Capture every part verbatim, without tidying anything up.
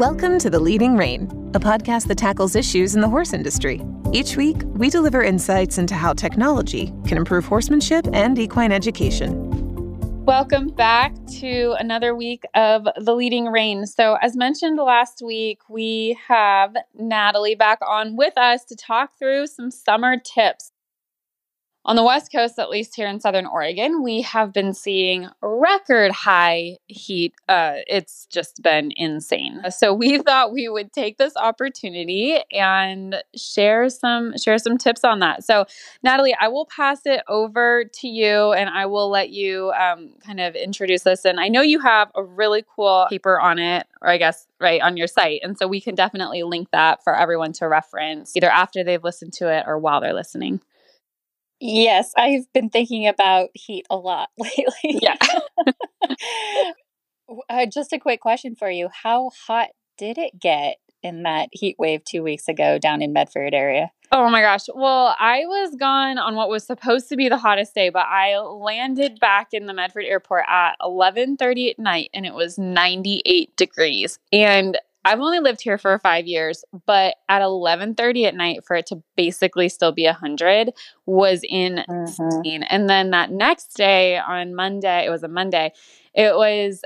Welcome to The Leading Rein, a podcast that tackles issues in the horse industry. Each week, we deliver insights into how technology can improve horsemanship and equine education. Welcome back to another week of The Leading Rein. So as mentioned last week, we have Natalie back on with us to talk through some summer tips. On the West Coast, at least here in Southern Oregon, we have been seeing record high heat. Uh, it's just been insane. So we thought we would take this opportunity and share some share some tips on that. So Natalie, I will pass it over to you, and I will let you um, kind of introduce this. And I know you have a really cool paper on it, or I guess right on your site, and so we can definitely link that for everyone to reference, either after they've listened to it or while they're listening. Yes, I've been thinking about heat a lot lately. Yeah. uh, just a quick question for you. How hot did it get in that heat wave two weeks ago down in Medford area? Oh my gosh. Well, I was gone on what was supposed to be the hottest day, but I landed back in the Medford airport at eleven thirty at night, and it was ninety-eight degrees. And I've only lived here for five years, but at eleven thirty at night for it to basically still be one hundred was insane. Mm-hmm. And then that next day on Monday, it was a Monday, it was,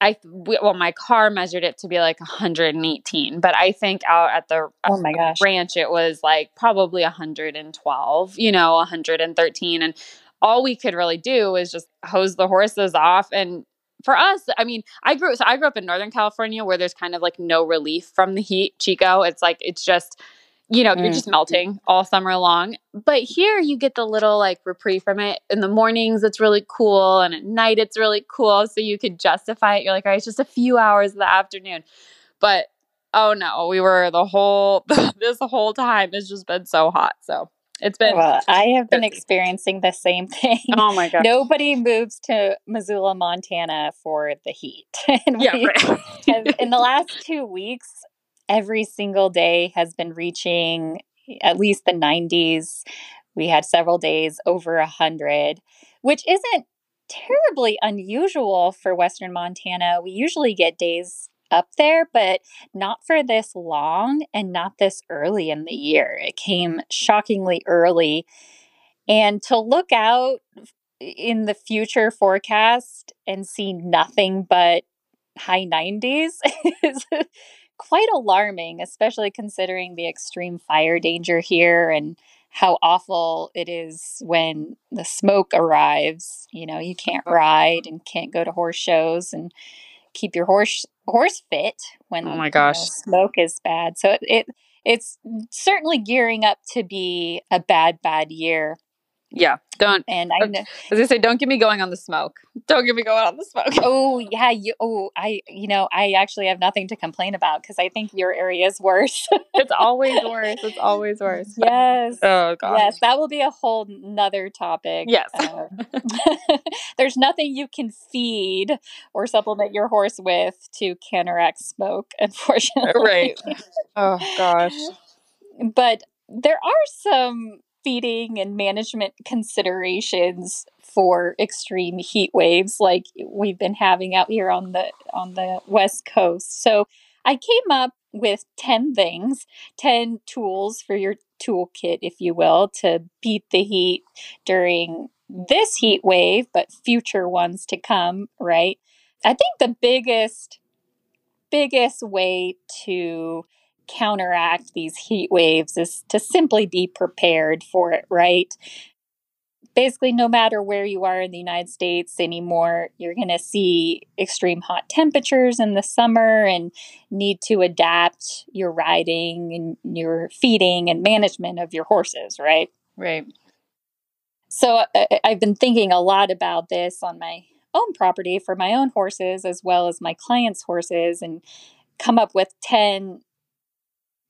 I we, well, my car measured it to be like one hundred eighteen, but I think out at the oh my gosh. ranch, it was like probably one hundred twelve, you know, one hundred thirteen. And all we could really do was just hose the horses off. And for us, I mean, I grew so I grew up in Northern California, where there's kind of like no relief from the heat. Chico, it's like it's just, you know, mm. you're just melting all summer long. But here you get the little like reprieve from it. In the mornings, it's really cool, and at night, it's really cool. So you could justify it. You're like, all right, it's just a few hours of the afternoon. But oh no, we were the whole this whole time. It's just been so hot. So. It's been. Well, I have been experiencing the same thing. Oh my gosh. Nobody moves to Missoula, Montana for the heat. and yeah, we, right. have, in the last two weeks, every single day has been reaching at least the nineties. We had several days over one hundred, which isn't terribly unusual for Western Montana. We usually get days up there, but not for this long and not this early in the year. It came shockingly early. And to look out in the future forecast and see nothing but high nineties is quite alarming, especially considering the extreme fire danger here and how awful it is when the smoke arrives. You know, you can't ride and can't go to horse shows and keep your horse horse fit when oh my gosh. You know, smoke is bad. So it, it it's certainly gearing up to be a bad, bad year. Yeah. Don't and I know, as I say, don't get me going on the smoke. Don't get me going on the smoke. Oh yeah. You oh I you know, I actually have nothing to complain about because I think your area is worse. It's always worse. It's always worse. Yes. Oh gosh. Yes, that will be a whole nother topic. Yes. Uh, there's nothing you can feed or supplement your horse with to counteract smoke, unfortunately. Right. Oh gosh. But there are some feeding and management considerations for extreme heat waves like we've been having out here on the on the West Coast. So I came up with ten things, ten tools for your toolkit, if you will, to beat the heat during this heat wave, but future ones to come, right? I think the biggest, biggest way to counteract these heat waves is to simply be prepared for it, right? Basically, no matter where you are in the United States anymore, you're going to see extreme hot temperatures in the summer and need to adapt your riding and your feeding and management of your horses, right? Right. So uh, I've been thinking a lot about this on my own property for my own horses as well as my clients' horses, and come up with ten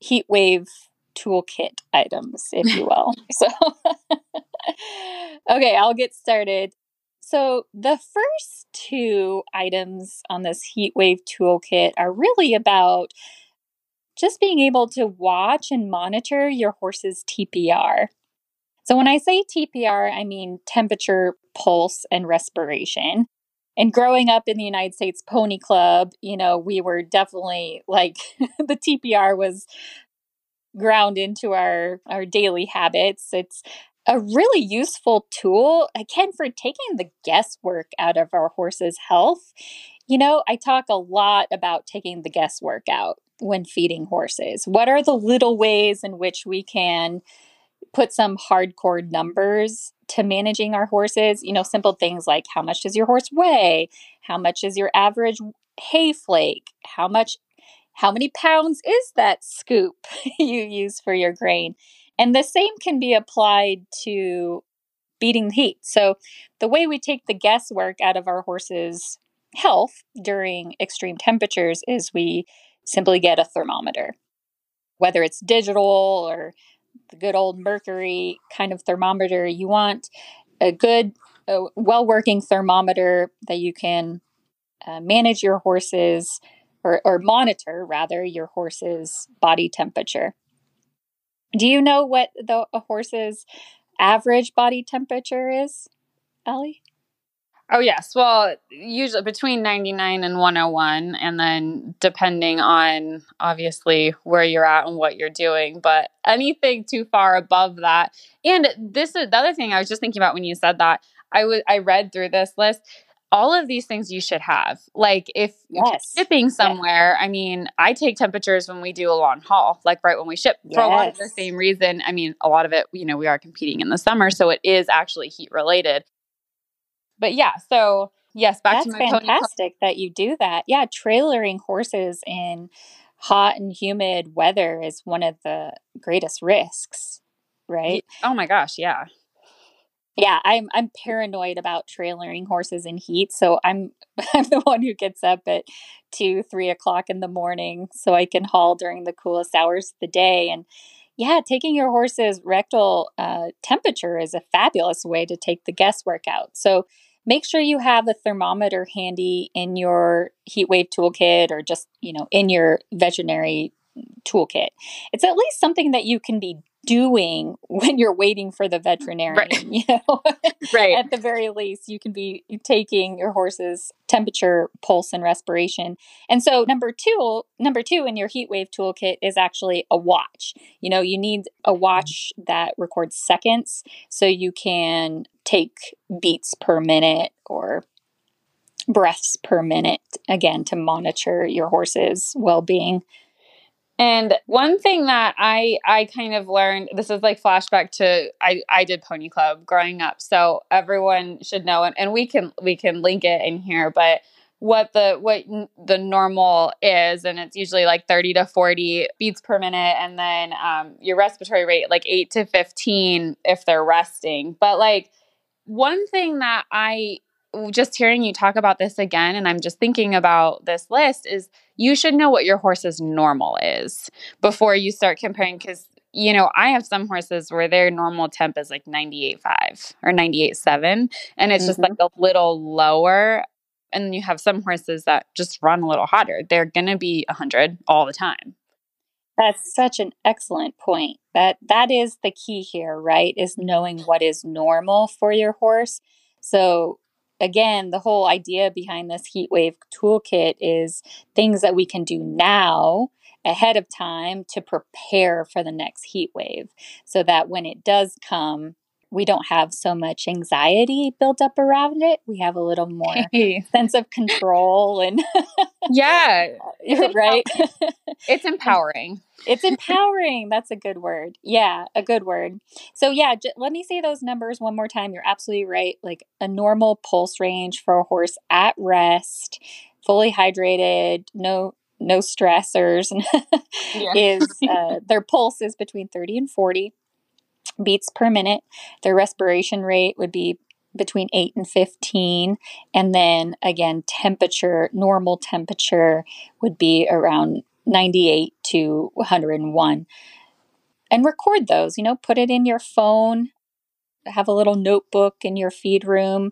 heat wave toolkit items, if you will. So, okay, I'll get started. So the first two items on this heat wave toolkit are really about just being able to watch and monitor your horse's T P R. So when I say T P R, I mean temperature, pulse, and respiration. And growing up in the United States Pony Club, you know, we were definitely like the T P R was ground into our, our daily habits. It's a really useful tool, again, for taking the guesswork out of our horse's health. You know, I talk a lot about taking the guesswork out when feeding horses. What are the little ways in which we can put some hardcore numbers to managing our horses? You know, simple things like how much does your horse weigh? How much is your average hay flake? How much, how many pounds is that scoop you use for your grain? And the same can be applied to beating the heat. So the way we take the guesswork out of our horse's health during extreme temperatures is we simply get a thermometer, whether it's digital or the good old mercury kind of thermometer. You want a good, a well-working thermometer that you can uh, manage your horse's, or, or monitor, rather, your horse's body temperature. Do you know what the, a horse's average body temperature is, Allie? Oh, yes. Well, usually between ninety-nine and one oh one, and then depending on, obviously, where you're at and what you're doing, but anything too far above that. And this is the other thing I was just thinking about when you said that. I was I read through this list. All of these things you should have. Like if yes. you're shipping somewhere, yes. I mean, I take temperatures when we do a long haul, like right when we ship yes. for a lot of the same reason. I mean, a lot of it, you know, we are competing in the summer, so it is actually heat related. But yeah, so yes, back That's to my That's fantastic pony. That you do that. Yeah, trailering horses in hot and humid weather is one of the greatest risks, right? Oh my gosh, yeah. Yeah, I'm I'm paranoid about trailering horses in heat, so I'm I'm the one who gets up at two, three o'clock in the morning so I can haul during the coolest hours of the day. And yeah, taking your horse's rectal uh, temperature is a fabulous way to take the guesswork out. So make sure you have a thermometer handy in your heat wave toolkit, or just, you know, in your veterinary toolkit. It's at least something that you can be doing when you're waiting for the veterinarian, right. you know, right. At the very least, you can be taking your horse's temperature, pulse, and respiration. And so number two, number two in your heat wave toolkit is actually a watch. You know, you need a watch that records seconds so you can take beats per minute or breaths per minute, again, to monitor your horse's well-being. And one thing that I I kind of learned, this is like flashback to I, I did Pony Club growing up, so everyone should know, and, and we can we can link it in here. But what the what the normal is, and it's usually like thirty to forty beats per minute, and then um, your respiratory rate like eight to fifteen if they're resting. But like one thing that I just hearing you talk about this again, and I'm just thinking about this list, is you should know what your horse's normal is before you start comparing. Because, you know, I have some horses where their normal temp is like ninety-eight point five or ninety-eight point seven, and it's mm-hmm. just like a little lower. And you have some horses that just run a little hotter. They're going to be one hundred all the time. That's such an excellent point. That that is the key here, right? Is knowing what is normal for your horse. So again, the whole idea behind this heat wave toolkit is things that we can do now ahead of time to prepare for the next heat wave so that when it does come, we don't have so much anxiety built up around it. We have a little more hey. sense of control. And yeah, you're right. It's empowering. It's empowering. That's a good word. Yeah, a good word. So yeah, j- let me say those numbers one more time. You're absolutely right. Like a normal pulse range for a horse at rest, fully hydrated, no no stressors, yeah. is uh, their pulse is between thirty and forty beats per minute. Their respiration rate would be between eight and fifteen. And then again, temperature, normal temperature would be around ninety-eight to one oh one. And record those, you know, put it in your phone, have a little notebook in your feed room,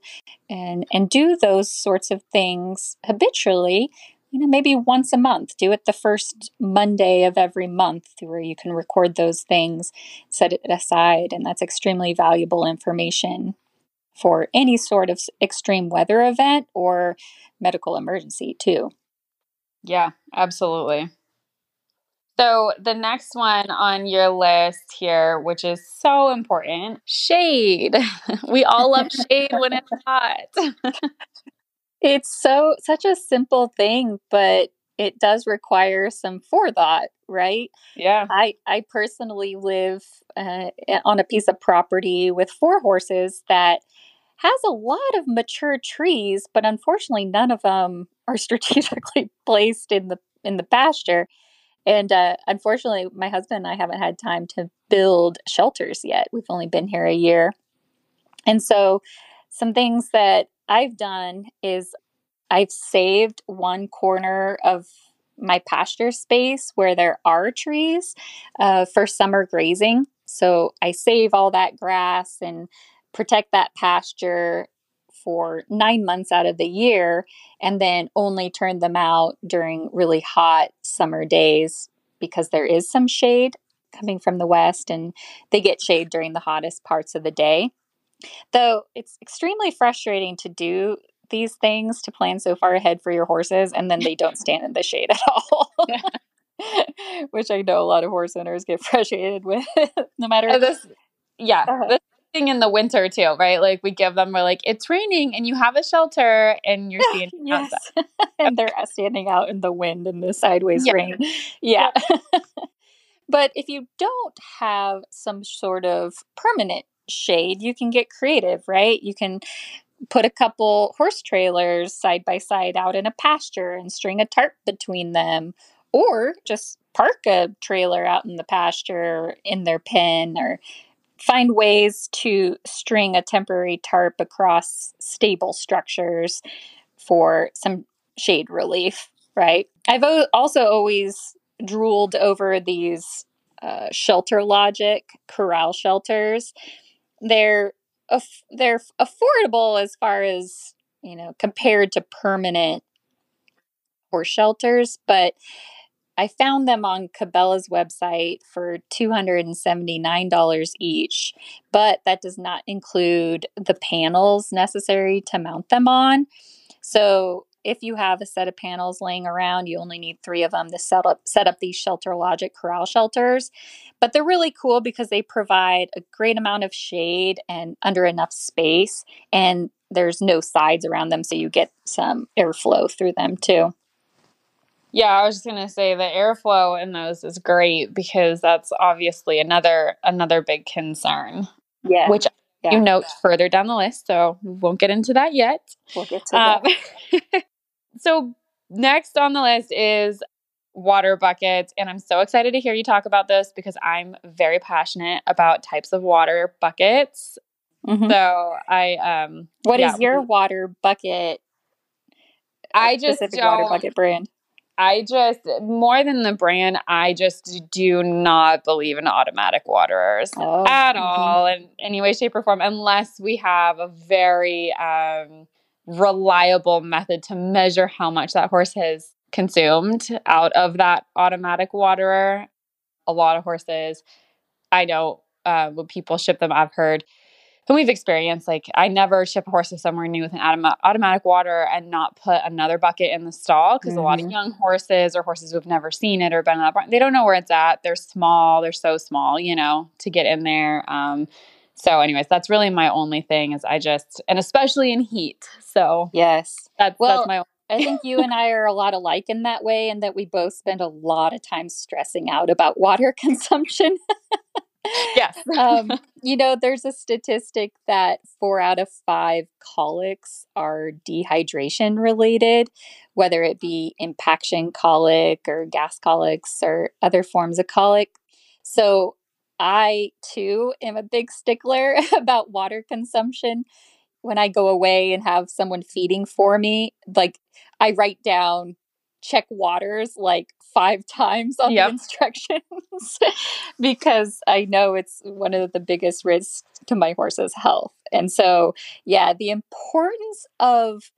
and, and do those sorts of things habitually, you know, maybe once a month. Do it the first Monday of every month where you can record those things, set it aside, and that's extremely valuable information for any sort of extreme weather event or medical emergency too. Yeah, absolutely. So the next one on your list here, which is so important, shade. We all love shade when it's hot. It's so such a simple thing, but it does require some forethought, right? Yeah. I, I personally live uh, on a piece of property with four horses that has a lot of mature trees, but unfortunately none of them are strategically placed in the in the pasture. And uh, unfortunately, my husband and I haven't had time to build shelters yet. We've only been here a year. And so some things that I've done is I've saved one corner of my pasture space where there are trees uh, for summer grazing. So I save all that grass and protect that pasture for nine months out of the year, and then only turn them out during really hot summer days because there is some shade coming from the west and they get shade during the hottest parts of the day. Though it's extremely frustrating to do these things, to plan so far ahead for your horses, and then they don't stand in the shade at all. Which I know a lot of horse owners get frustrated with, no matter oh, this. Yeah, uh-huh. This thing in the winter too, right? Like we give them, we're like, it's raining and you have a shelter and you're standing yes. outside. And they're standing out in the wind and the sideways yeah. rain. Yeah. yeah. But if you don't have some sort of permanent shade, you can get creative, right? You can put a couple horse trailers side by side out in a pasture and string a tarp between them, or just park a trailer out in the pasture in their pen, or find ways to string a temporary tarp across stable structures for some shade relief, right? I've o- also always drooled over these uh, Shelter Logic corral shelters. They're Af- they're affordable as far as, you know, compared to permanent horse shelters, but I found them on Cabela's website for two hundred seventy-nine dollars each, but that does not include the panels necessary to mount them on. So if you have a set of panels laying around, you only need three of them to set up set up these Shelter Logic corral shelters. But they're really cool because they provide a great amount of shade and under enough space, and there's no sides around them, so you get some airflow through them too. Yeah, I was just going to say the airflow in those is great because that's obviously another another big concern. Yeah. Which yeah. you note further down the list, so we won't get into that yet. We'll get to um, that. So next on the list is water buckets. And I'm so excited to hear you talk about this because I'm very passionate about types of water buckets. Mm-hmm. So I, um, what yeah. is your water bucket? I just specific don't, water bucket brand. I just, more than the brand, I just do not believe in automatic waterers oh. at all mm-hmm. in any way, shape, or form, unless we have a very, um, reliable method to measure how much that horse has consumed out of that automatic waterer. A lot of horses, I know uh, when people ship them, I've heard, and we've experienced, like I never ship a horse to somewhere new with an autom- automatic waterer and not put another bucket in the stall because mm-hmm. a lot of young horses or horses who've never seen it or been in that barn, they don't know where it's at. They're small. They're so small, you know, to get in there. Um, So anyways, that's really my only thing is I just, and especially in heat. So yes, that, well, that's my only I think you and I are a lot alike in that way, and that we both spend a lot of time stressing out about water consumption. Yes. um, you know, there's a statistic that four out of five colics are dehydration related, whether it be impaction colic or gas colics or other forms of colic. So I, too, am a big stickler about water consumption. When I go away and have someone feeding for me, like I write down check waters like five times on yep. the instructions because I know it's one of the biggest risks to my horse's health. And so, yeah, the importance of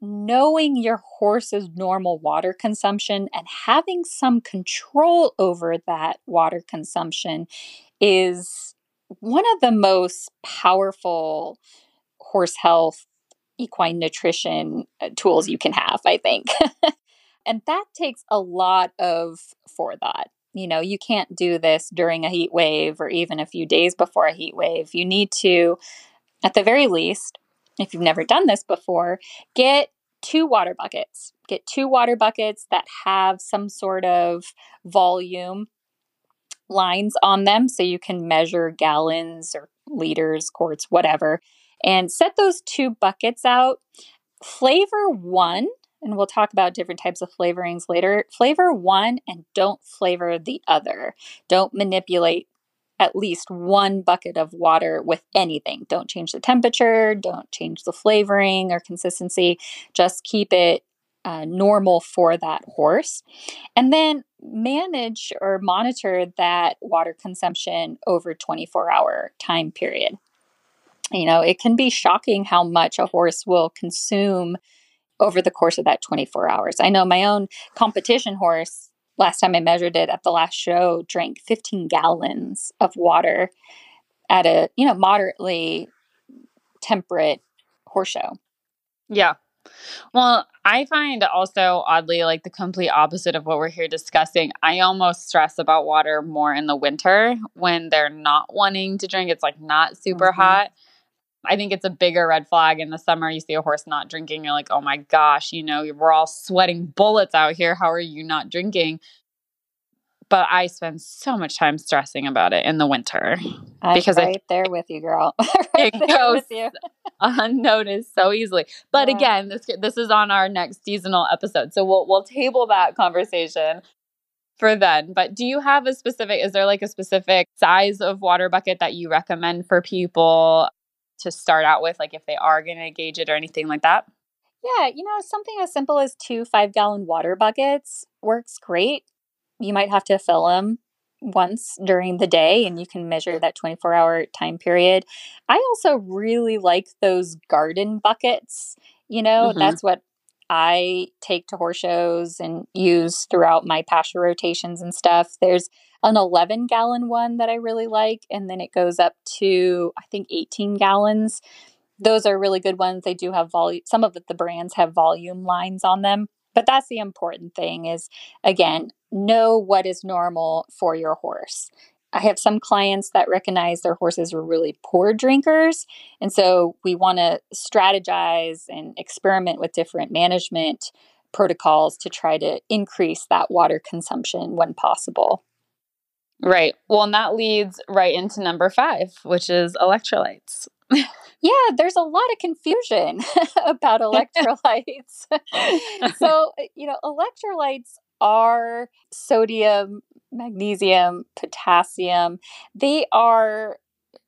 knowing your horse's normal water consumption and having some control over that water consumption is one of the most powerful horse health, equine nutrition tools you can have, I think. And that takes a lot of forethought. You know, you can't do this during a heat wave or even a few days before a heat wave. You need to, at the very least, if you've never done this before, get two water buckets. Get two water buckets that have some sort of volume lines on them so you can measure gallons or liters, quarts, whatever, and set those two buckets out. Flavor one, and we'll talk about different types of flavorings later, flavor one and don't flavor the other. Don't manipulate at least one bucket of water with anything. Don't change the temperature, don't change the flavoring or consistency. Just keep it uh, normal for that horse. And then manage or monitor that water consumption over twenty-four hour time period. You know, it can be shocking how much a horse will consume over the course of that twenty-four hours. I know my own competition horse, last time I measured it at the last show, drank fifteen gallons of water at a, you know, moderately temperate horse show. Yeah. Well, I find also oddly like the complete opposite of what we're here discussing. I almost stress about water more in the winter when they're not wanting to drink. It's like not super mm-hmm. hot. I think it's a bigger red flag. In the summer, you see a horse not drinking. You're like, oh my gosh, you know, we're all sweating bullets out here. How are you not drinking? But I spend so much time stressing about it in the winter. I'm because right I, there with you, girl. Right it goes you. unnoticed so easily. But yeah. again, this this is on our next seasonal episode. So we'll we'll table that conversation for then. But do you have a specific, is there like a specific size of water bucket that you recommend for people to start out with, like if they are going to gauge it or anything like that? Yeah, you know, something as simple as two five gallon water buckets works great. You might have to fill them once during the day and you can measure that twenty-four hour time period. I also really like those garden buckets. You know, mm-hmm. that's what I take to horse shows and use throughout my pasture rotations and stuff. There's an eleven gallon one that I really like. And then it goes up to, I think, eighteen gallons. Those are really good ones. They do have volume. Some of the, the brands have volume lines on them. But that's the important thing is, again, know what is normal for your horse. I have some clients that recognize their horses are really poor drinkers. And so we want to strategize and experiment with different management protocols to try to increase that water consumption when possible. Right. Well, and that leads right into number five, which is electrolytes. Yeah, there's a lot of confusion about electrolytes. So, you know, electrolytes are sodium, magnesium, potassium. They are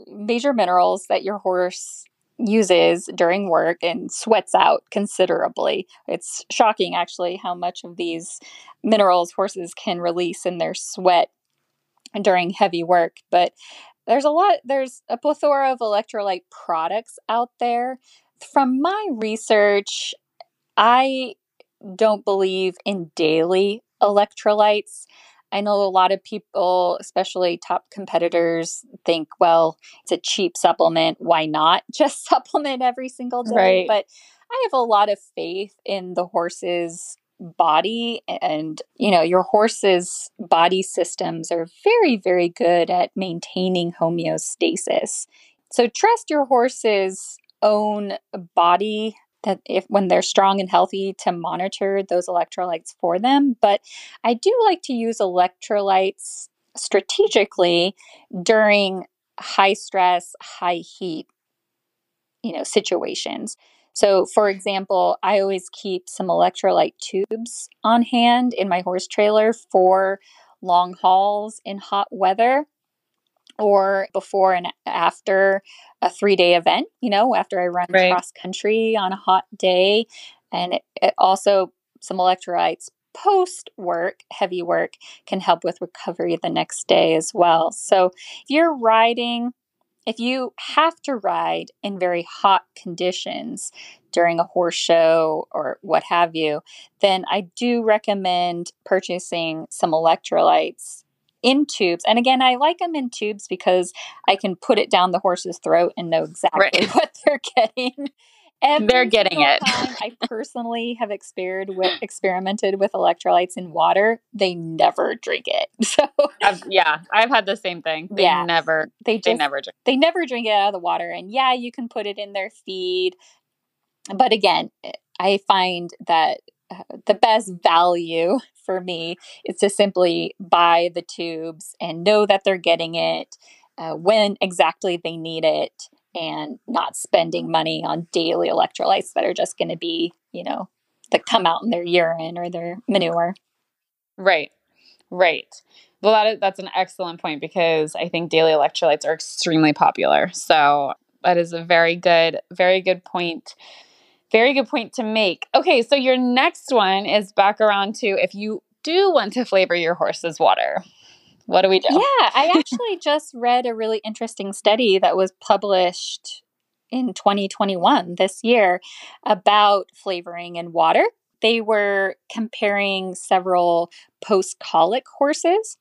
major minerals that your horse uses during work and sweats out considerably. It's shocking, actually, how much of these minerals horses can release in their sweat during heavy work. But there's a lot, there's a plethora of electrolyte products out there. From my research, I don't believe in daily electrolytes. I know a lot of people, especially top competitors, think, well, it's a cheap supplement. Why not just supplement every single day? Right. But I have a lot of faith in the horse's body, and you know, your horse's body systems are very, very good at maintaining homeostasis. So trust your horse's own body that if when they're strong and healthy to monitor those electrolytes for them. But I do like to use electrolytes strategically during high stress, high heat, you know, situations. So for example, I always keep some electrolyte tubes on hand in my horse trailer for long hauls in hot weather or before and after a three-day event, you know, after I run right. cross country on a hot day. And it, it also some electrolytes post-work, heavy work, can help with recovery the next day as well. So if you're riding... If you have to ride in very hot conditions during a horse show or what have you, then I do recommend purchasing some electrolytes in tubes. And again, I like them in tubes because I can put it down the horse's throat and know exactly right. what they're getting. Every they're getting it. Time, I personally have exper- with, experimented with electrolytes in water. They never drink it. So I've, yeah, I've had the same thing. They yeah, never, they, just, they never drink. They never drink it out of the water. And yeah, you can put it in their feed. But again, I find that uh, the best value for me is to simply buy the tubes and know that they're getting it uh, when exactly they need it, and not spending money on daily electrolytes that are just going to be, you know, that come out in their urine or their manure. Right. Right. Well, that is, that's an excellent point, because I think daily electrolytes are extremely popular. So that is a very good, very good point. Very good point to make. Okay. So your next one is back around to, if you do want to flavor your horse's water, what do we do? Yeah, I actually just read a really interesting study that was published in twenty twenty-one, this year, about flavoring in water. They were comparing several post-colic horses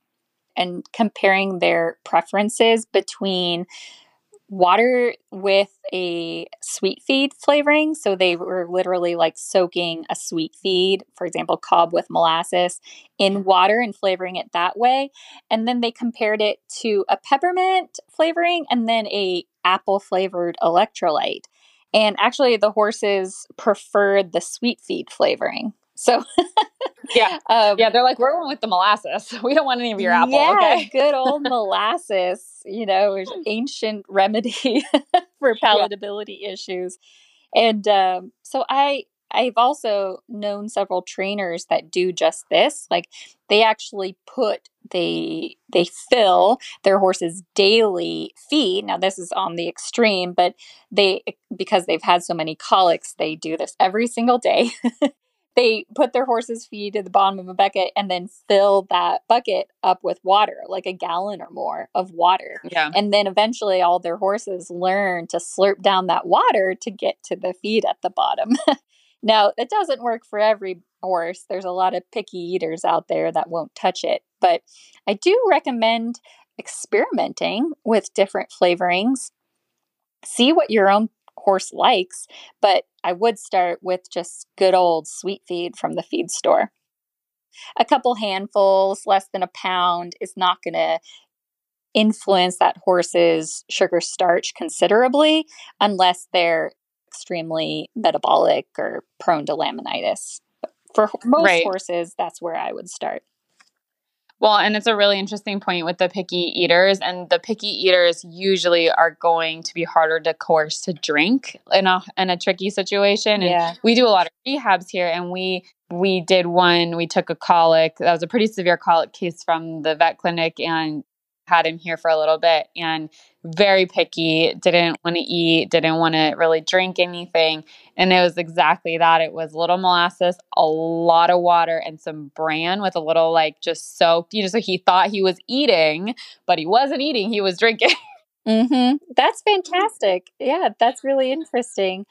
and comparing their preferences between water with a sweet feed flavoring. So they were literally like soaking a sweet feed, for example, cob with molasses, in water and flavoring it that way. And then they compared it to a peppermint flavoring and then a apple flavored electrolyte. And actually the horses preferred the sweet feed flavoring. So yeah, um, yeah, they're like, we're going with the molasses. We don't want any of your apple. Yeah, okay? Good old molasses, you know, ancient remedy for palatability yeah. issues. And um, so I, I've also known several trainers that do just this. Like they actually put, they, they fill their horse's daily feed. Now this is on the extreme, but they, because they've had so many colics, they do this every single day. They put their horse's feed at the bottom of a bucket and then fill that bucket up with water, like a gallon or more of water. Yeah. And then eventually all their horses learn to slurp down that water to get to the feed at the bottom. Now, it doesn't work for every horse. There's a lot of picky eaters out there that won't touch it. But I do recommend experimenting with different flavorings. See what your own horse likes, but I would start with just good old sweet feed from the feed store. A couple handfuls, less than a pound, is not going to influence that horse's sugar starch considerably unless they're extremely metabolic or prone to laminitis. But for most right. horses, that's where I would start. Well, and it's a really interesting point with the picky eaters, and the picky eaters usually are going to be harder to coerce to drink in a in a tricky situation. Yeah. And we do a lot of rehabs here, and we we did one. We took a colic that was a pretty severe colic case from the vet clinic, and had him here for a little bit, and very picky, didn't want to eat, didn't want to really drink anything. And it was exactly that. It was a little molasses, a lot of water, and some bran with a little like just soaked, you know, so he thought he was eating, but he wasn't eating, he was drinking. Mm-hmm. That's fantastic. Yeah, that's really interesting.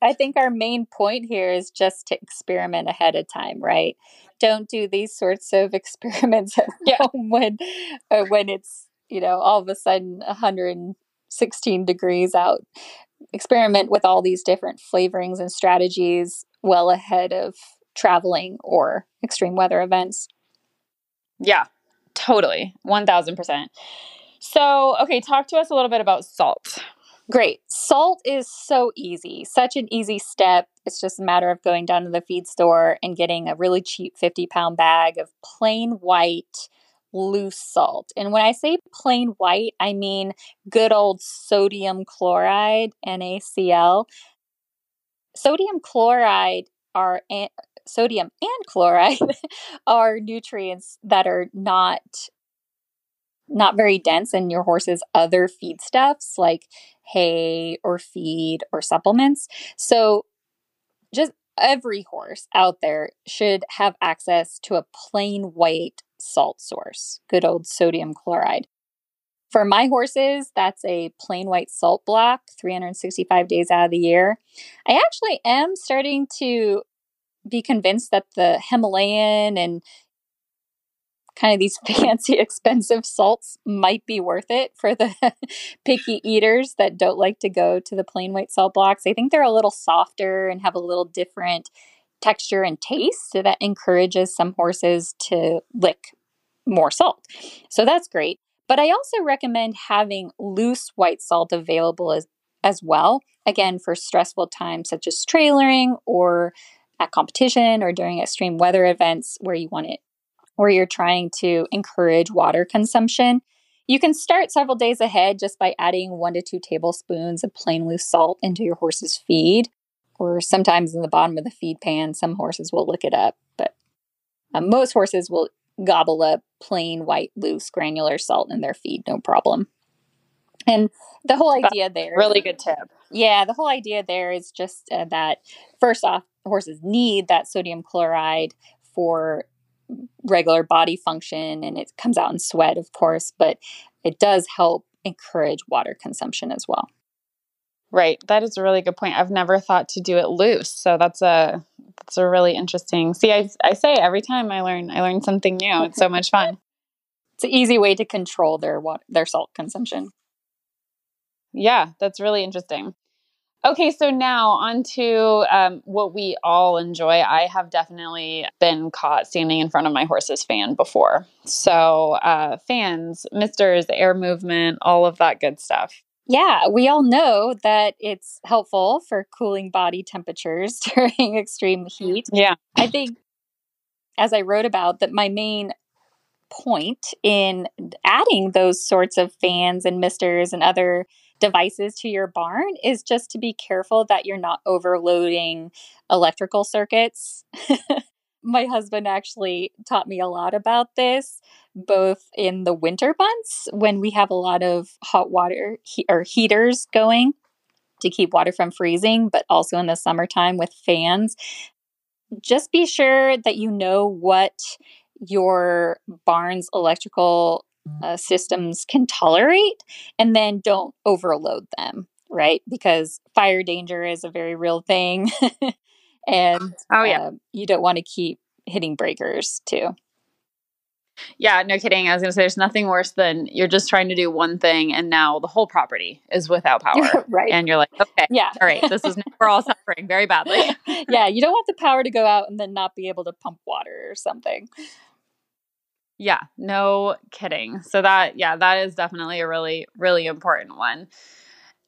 I think our main point here is just to experiment ahead of time, right? Don't do these sorts of experiments at yeah. home when, uh, when it's, you know, all of a sudden one hundred sixteen degrees out. Experiment with all these different flavorings and strategies well ahead of traveling or extreme weather events. Yeah, totally. one thousand percent. So, okay, talk to us a little bit about salt. Great. Salt is so easy, such an easy step. It's just a matter of going down to the feed store and getting a really cheap fifty pound bag of plain white, loose salt. And when I say plain white, I mean good old sodium chloride, N A C L. Sodium chloride are, an- sodium and chloride are nutrients that are not not very dense in your horse's other feedstuffs like hay or feed or supplements. So just every horse out there should have access to a plain white salt source, good old sodium chloride. For my horses, that's a plain white salt block, three hundred sixty-five days out of the year. I actually am starting to be convinced that the Himalayan and kind of these fancy, expensive salts might be worth it for the picky eaters that don't like to go to the plain white salt blocks. I think they're a little softer and have a little different texture and taste. So that encourages some horses to lick more salt. So that's great. But I also recommend having loose white salt available as, as well. Again, for stressful times such as trailering or at competition or during extreme weather events where you want it, where you're trying to encourage water consumption. You can start several days ahead just by adding one to two tablespoons of plain loose salt into your horse's feed, or sometimes in the bottom of the feed pan. Some horses will lick it up, but uh, most horses will gobble up plain white, loose, granular salt in their feed, no problem. And the whole idea That's there... Really good tip. Yeah, the whole idea there is just uh, that, first off, horses need that sodium chloride for regular body function, and it comes out in sweat, of course, but it does help encourage water consumption as well. Right. That is a really good point. I've never thought to do it loose. So that's a, that's a really interesting. See, I, I say every time I learn, I learn something new. It's so much fun. It's an easy way to control their water, their salt consumption. Yeah, that's really interesting. Okay, so now on to um, what we all enjoy. I have definitely been caught standing in front of my horse's fan before. So uh, fans, misters, air movement, all of that good stuff. Yeah, we all know that it's helpful for cooling body temperatures during extreme heat. Yeah. I think, as I wrote about, that my main point in adding those sorts of fans and misters and other devices to your barn is just to be careful that you're not overloading electrical circuits. My husband actually taught me a lot about this, both in the winter months when we have a lot of hot water he- or heaters going to keep water from freezing, but also in the summertime with fans. Just be sure that you know what your barn's electrical Uh, systems can tolerate, and then don't overload them, right? Because fire danger is a very real thing. and oh, yeah. uh, you don't want to keep hitting breakers too. Yeah, no kidding. I was going to say there's nothing worse than you're just trying to do one thing and now the whole property is without power. Right. And you're like, okay, yeah. all right, this is, we're all suffering very badly. Yeah, you don't want the power to go out and then not be able to pump water or something. Yeah, no kidding. So that, yeah, that is definitely a really, really important one.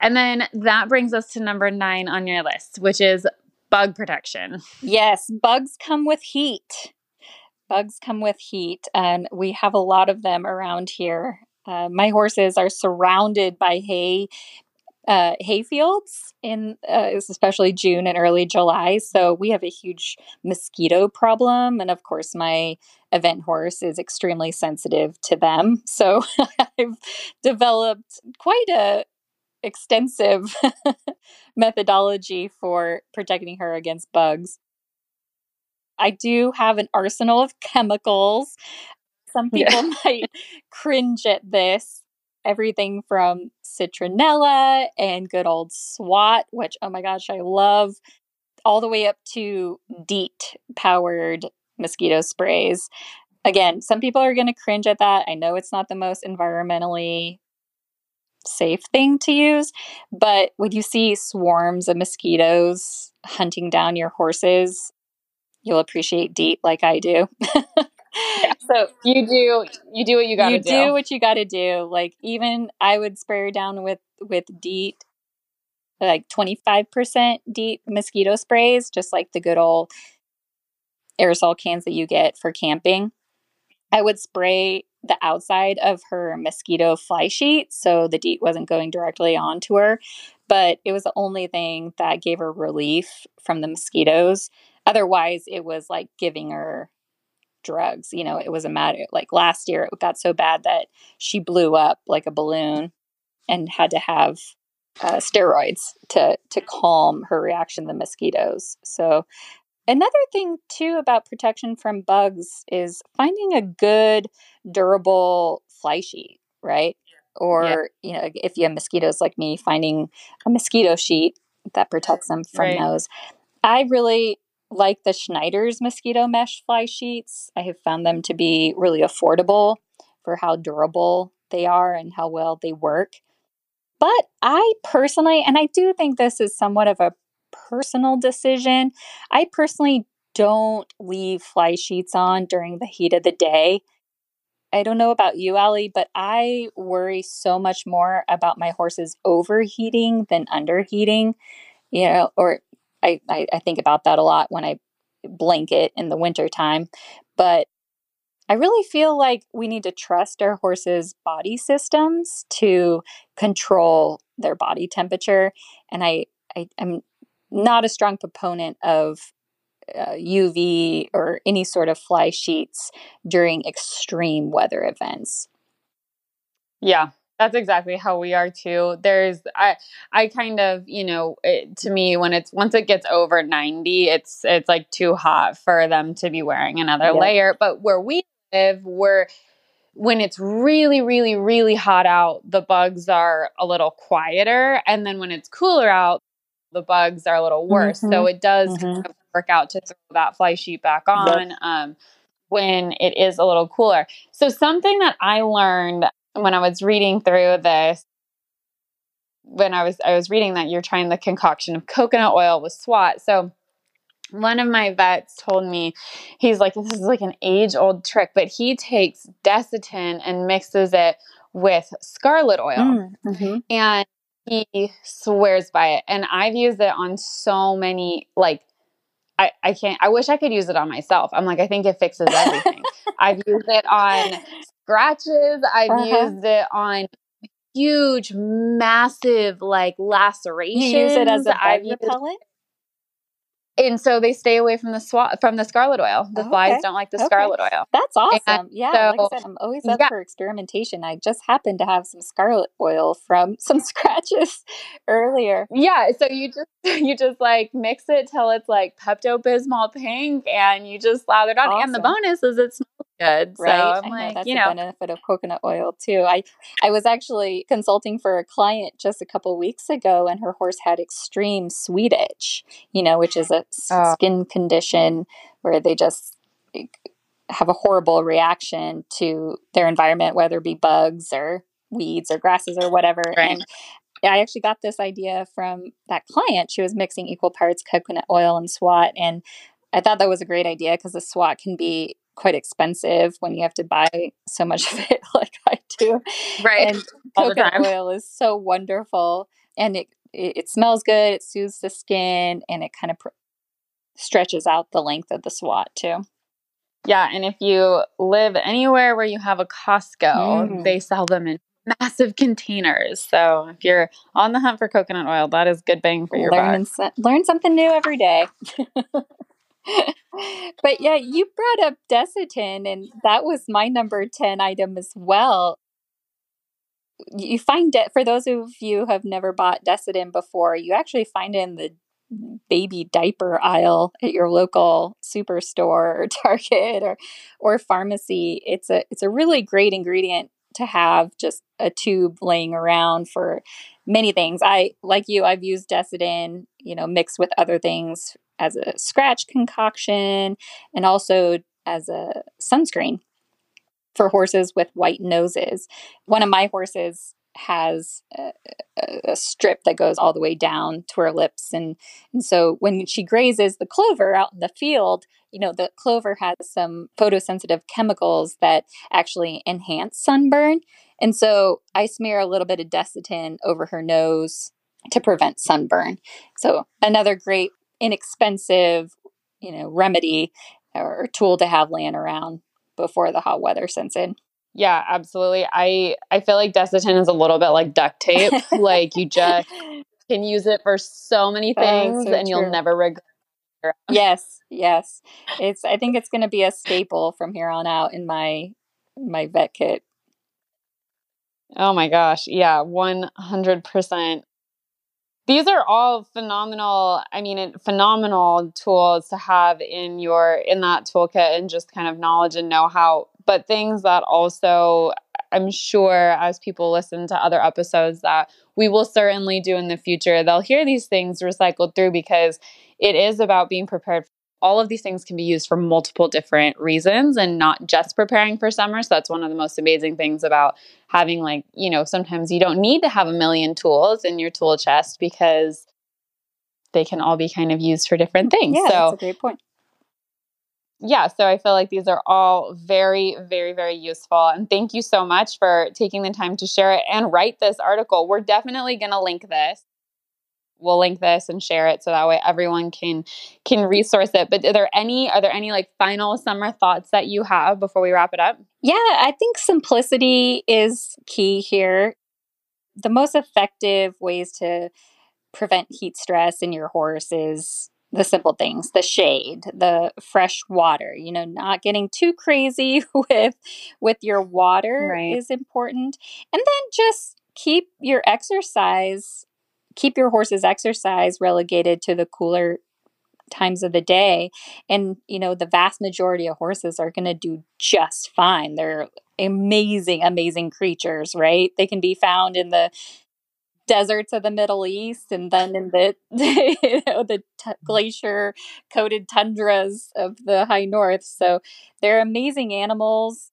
And then that brings us to number nine on your list, which is bug protection. Yes, bugs come with heat. Bugs come with heat, and we have a lot of them around here. Uh, my horses are surrounded by hay, uh, hay fields in uh, especially June and early July. So we have a huge mosquito problem, and of course, my event horse is extremely sensitive to them. So I've developed quite a extensive methodology for protecting her against bugs. I do have an arsenal of chemicals. Some people yeah. might cringe at this. Everything from citronella and good old SWAT, which, oh my gosh, I love, all the way up to DEET powered mosquito sprays. Again, some people are going to cringe at that. I know it's not the most environmentally safe thing to use, but when you see swarms of mosquitoes hunting down your horses, you'll appreciate DEET like I do. Yeah. So you do you do what you got to do. You do what you got to do. Like, even I would spray her down with with DEET, like twenty-five percent DEET mosquito sprays, just like the good old aerosol cans that you get for camping. I would spray the outside of her mosquito fly sheet so the DEET wasn't going directly onto her, but it was the only thing that gave her relief from the mosquitoes. Otherwise, it was like giving her drugs. You know, it was a matter, like last year it got so bad that she blew up like a balloon and had to have uh, steroids to to calm her reaction to the mosquitoes. So another thing too about protection from bugs is finding a good durable fly sheet, right? Or, yeah. you know, if you have mosquitoes like me, finding a mosquito sheet that protects them from right. those. I really like the Schneider's mosquito mesh fly sheets. I have found them to be really affordable for how durable they are and how well they work. But I personally, and I do think this is somewhat of a personal decision, I personally don't leave fly sheets on during the heat of the day. I don't know about you, Allie, but I worry so much more about my horses overheating than underheating, you know, or I, I, I think about that a lot when I blanket in the wintertime. But I really feel like we need to trust our horses' body systems to control their body temperature. And I, I, I'm not a strong proponent of Uh, U V or any sort of fly sheets during extreme weather events. Yeah, that's exactly how we are too. There's, I, I kind of, you know, it, to me, when it's, once it gets over ninety, it's, it's like too hot for them to be wearing another yeah. layer. But where we live, we're, when it's really, really, really hot out, the bugs are a little quieter. And then when it's cooler out, the bugs are a little worse. Mm-hmm. So it does mm-hmm. kind of work out to throw that fly sheet back on yep. um, when it is a little cooler. So something that I learned when I was reading through this, when I was, I was reading that you're trying the concoction of coconut oil with SWAT. So one of my vets told me, he's like, this is like an age old trick, but he takes Desitin and mixes it with scarlet oil. Mm-hmm. And he swears by it. And I've used it on so many, like, I, I can't, I wish I could use it on myself. I'm like, I think it fixes everything. I've used it on scratches. I've uh-huh. used it on huge, massive, like, lacerations. You use it as a bug repellent? And so they stay away from the SWAT, from the scarlet oil. The oh, flies okay. don't like the okay. scarlet oil. That's awesome. And yeah. So, like I said, I'm always up yeah. for experimentation. I just happened to have some scarlet oil from some scratches earlier. Yeah. So you just, you just like mix it till it's like Pepto-Bismol pink and you just slather it on. Awesome. And the bonus is it smells good. Right. So I'm I like, know, that's you know. the benefit of coconut oil too. I, I was actually consulting for a client just a couple weeks ago and her horse had extreme sweet itch, you know, which is a skin condition where they just have a horrible reaction to their environment, whether it be bugs or weeds or grasses or whatever. Right. And I actually got this idea from that client. She was mixing equal parts coconut oil and SWAT. And I thought that was a great idea because the SWAT can be quite expensive when you have to buy so much of it like I do. Right. And all coconut the time. Oil is so wonderful. And it, it, it smells good. It soothes the skin and it kind of pr- stretches out the length of the SWAT too. Yeah. And if you live anywhere where you have a Costco, mm. they sell them in massive containers. So if you're on the hunt for coconut oil, that is good bang for your learn buck. So- learn something new every day. But yeah, you brought up Desitin and that was my number ten item as well. You find it, for those of you who have never bought Desitin before, you actually find it in the baby diaper aisle at your local superstore or Target or or pharmacy. It's a it's a really great ingredient to have just a tube laying around for many things. I like you, I've used Desitin, you know, mixed with other things as a scratch concoction and also as a sunscreen for horses with white noses. One of my horses has a, a strip that goes all the way down to her lips. And, and so when she grazes the clover out in the field, you know, the clover has some photosensitive chemicals that actually enhance sunburn. And so I smear a little bit of Desitin over her nose to prevent sunburn. So another great, inexpensive, you know, remedy or tool to have laying around before the hot weather sets in. Yeah, absolutely. I, I feel like Desitin is a little bit like duct tape. Like you just can use it for so many things oh, so and true. You'll never regret it. Yes, yes. It's I think it's going to be a staple from here on out in my my vet kit. Oh my gosh. Yeah, one hundred percent. These are all phenomenal, I mean, phenomenal tools to have in your, in that toolkit and just kind of knowledge and know-how, but things that also I'm sure as people listen to other episodes that we will certainly do in the future, they'll hear these things recycled through because it is about being prepared all of these things can be used for multiple different reasons and not just preparing for summer. So that's one of the most amazing things about having, like, you know, sometimes you don't need to have a million tools in your tool chest because they can all be kind of used for different things. Yeah, so, that's a great point. Yeah, so I feel like these are all very, very, very useful. And thank you so much for taking the time to share it and write this article. We're definitely going to link this. We'll link this and share it so that way everyone can can resource it. But are there any are there any like final summer thoughts that you have before we wrap it up? Yeah, I think simplicity is key here. The most effective ways to prevent heat stress in your horse is the simple things, the shade, the fresh water, you know, not getting too crazy with with your water right. is important. And then just keep your exercise keep your horse's exercise relegated to the cooler times of the day. And, you know, the vast majority of horses are going to do just fine. They're amazing, amazing creatures, right? They can be found in the deserts of the Middle East and then in the, you know, the t- glacier coated tundras of the high north. So they're amazing animals.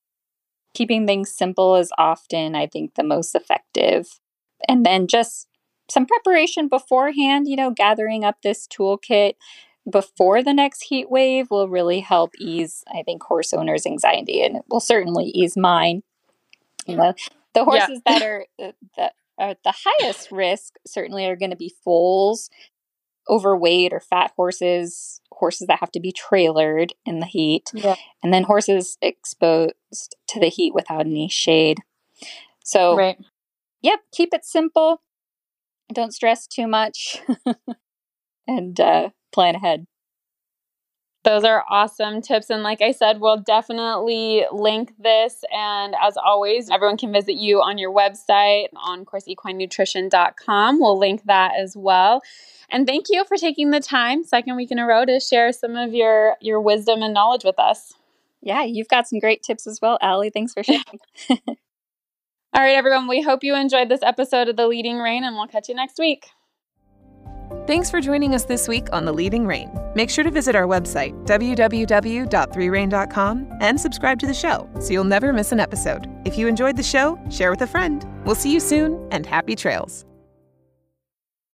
Keeping things simple is often, I think, the most effective. And then just some preparation beforehand, you know, gathering up this toolkit before the next heat wave will really help ease, I think, horse owners' anxiety, and it will certainly ease mine. You know, the horses yeah. that are that are the highest risk certainly are going to be foals, overweight or fat horses, horses that have to be trailered in the heat, yeah. and then horses exposed to the heat without any shade. So, right. yep, keep it simple. Don't stress too much and uh, plan ahead. Those are awesome tips. And like I said, we'll definitely link this. And as always, everyone can visit you on your website on course equine nutrition dot com. We'll link that as well. And thank you for taking the time, second week in a row, to share some of your, your wisdom and knowledge with us. Yeah, you've got some great tips as well, Allie. Thanks for sharing. All right, everyone, we hope you enjoyed this episode of The Leading Rein, and we'll catch you next week. Thanks for joining us this week on The Leading Rein. Make sure to visit our website, w w w dot three rein dot com, and subscribe to the show so you'll never miss an episode. If you enjoyed the show, share with a friend. We'll see you soon, and happy trails.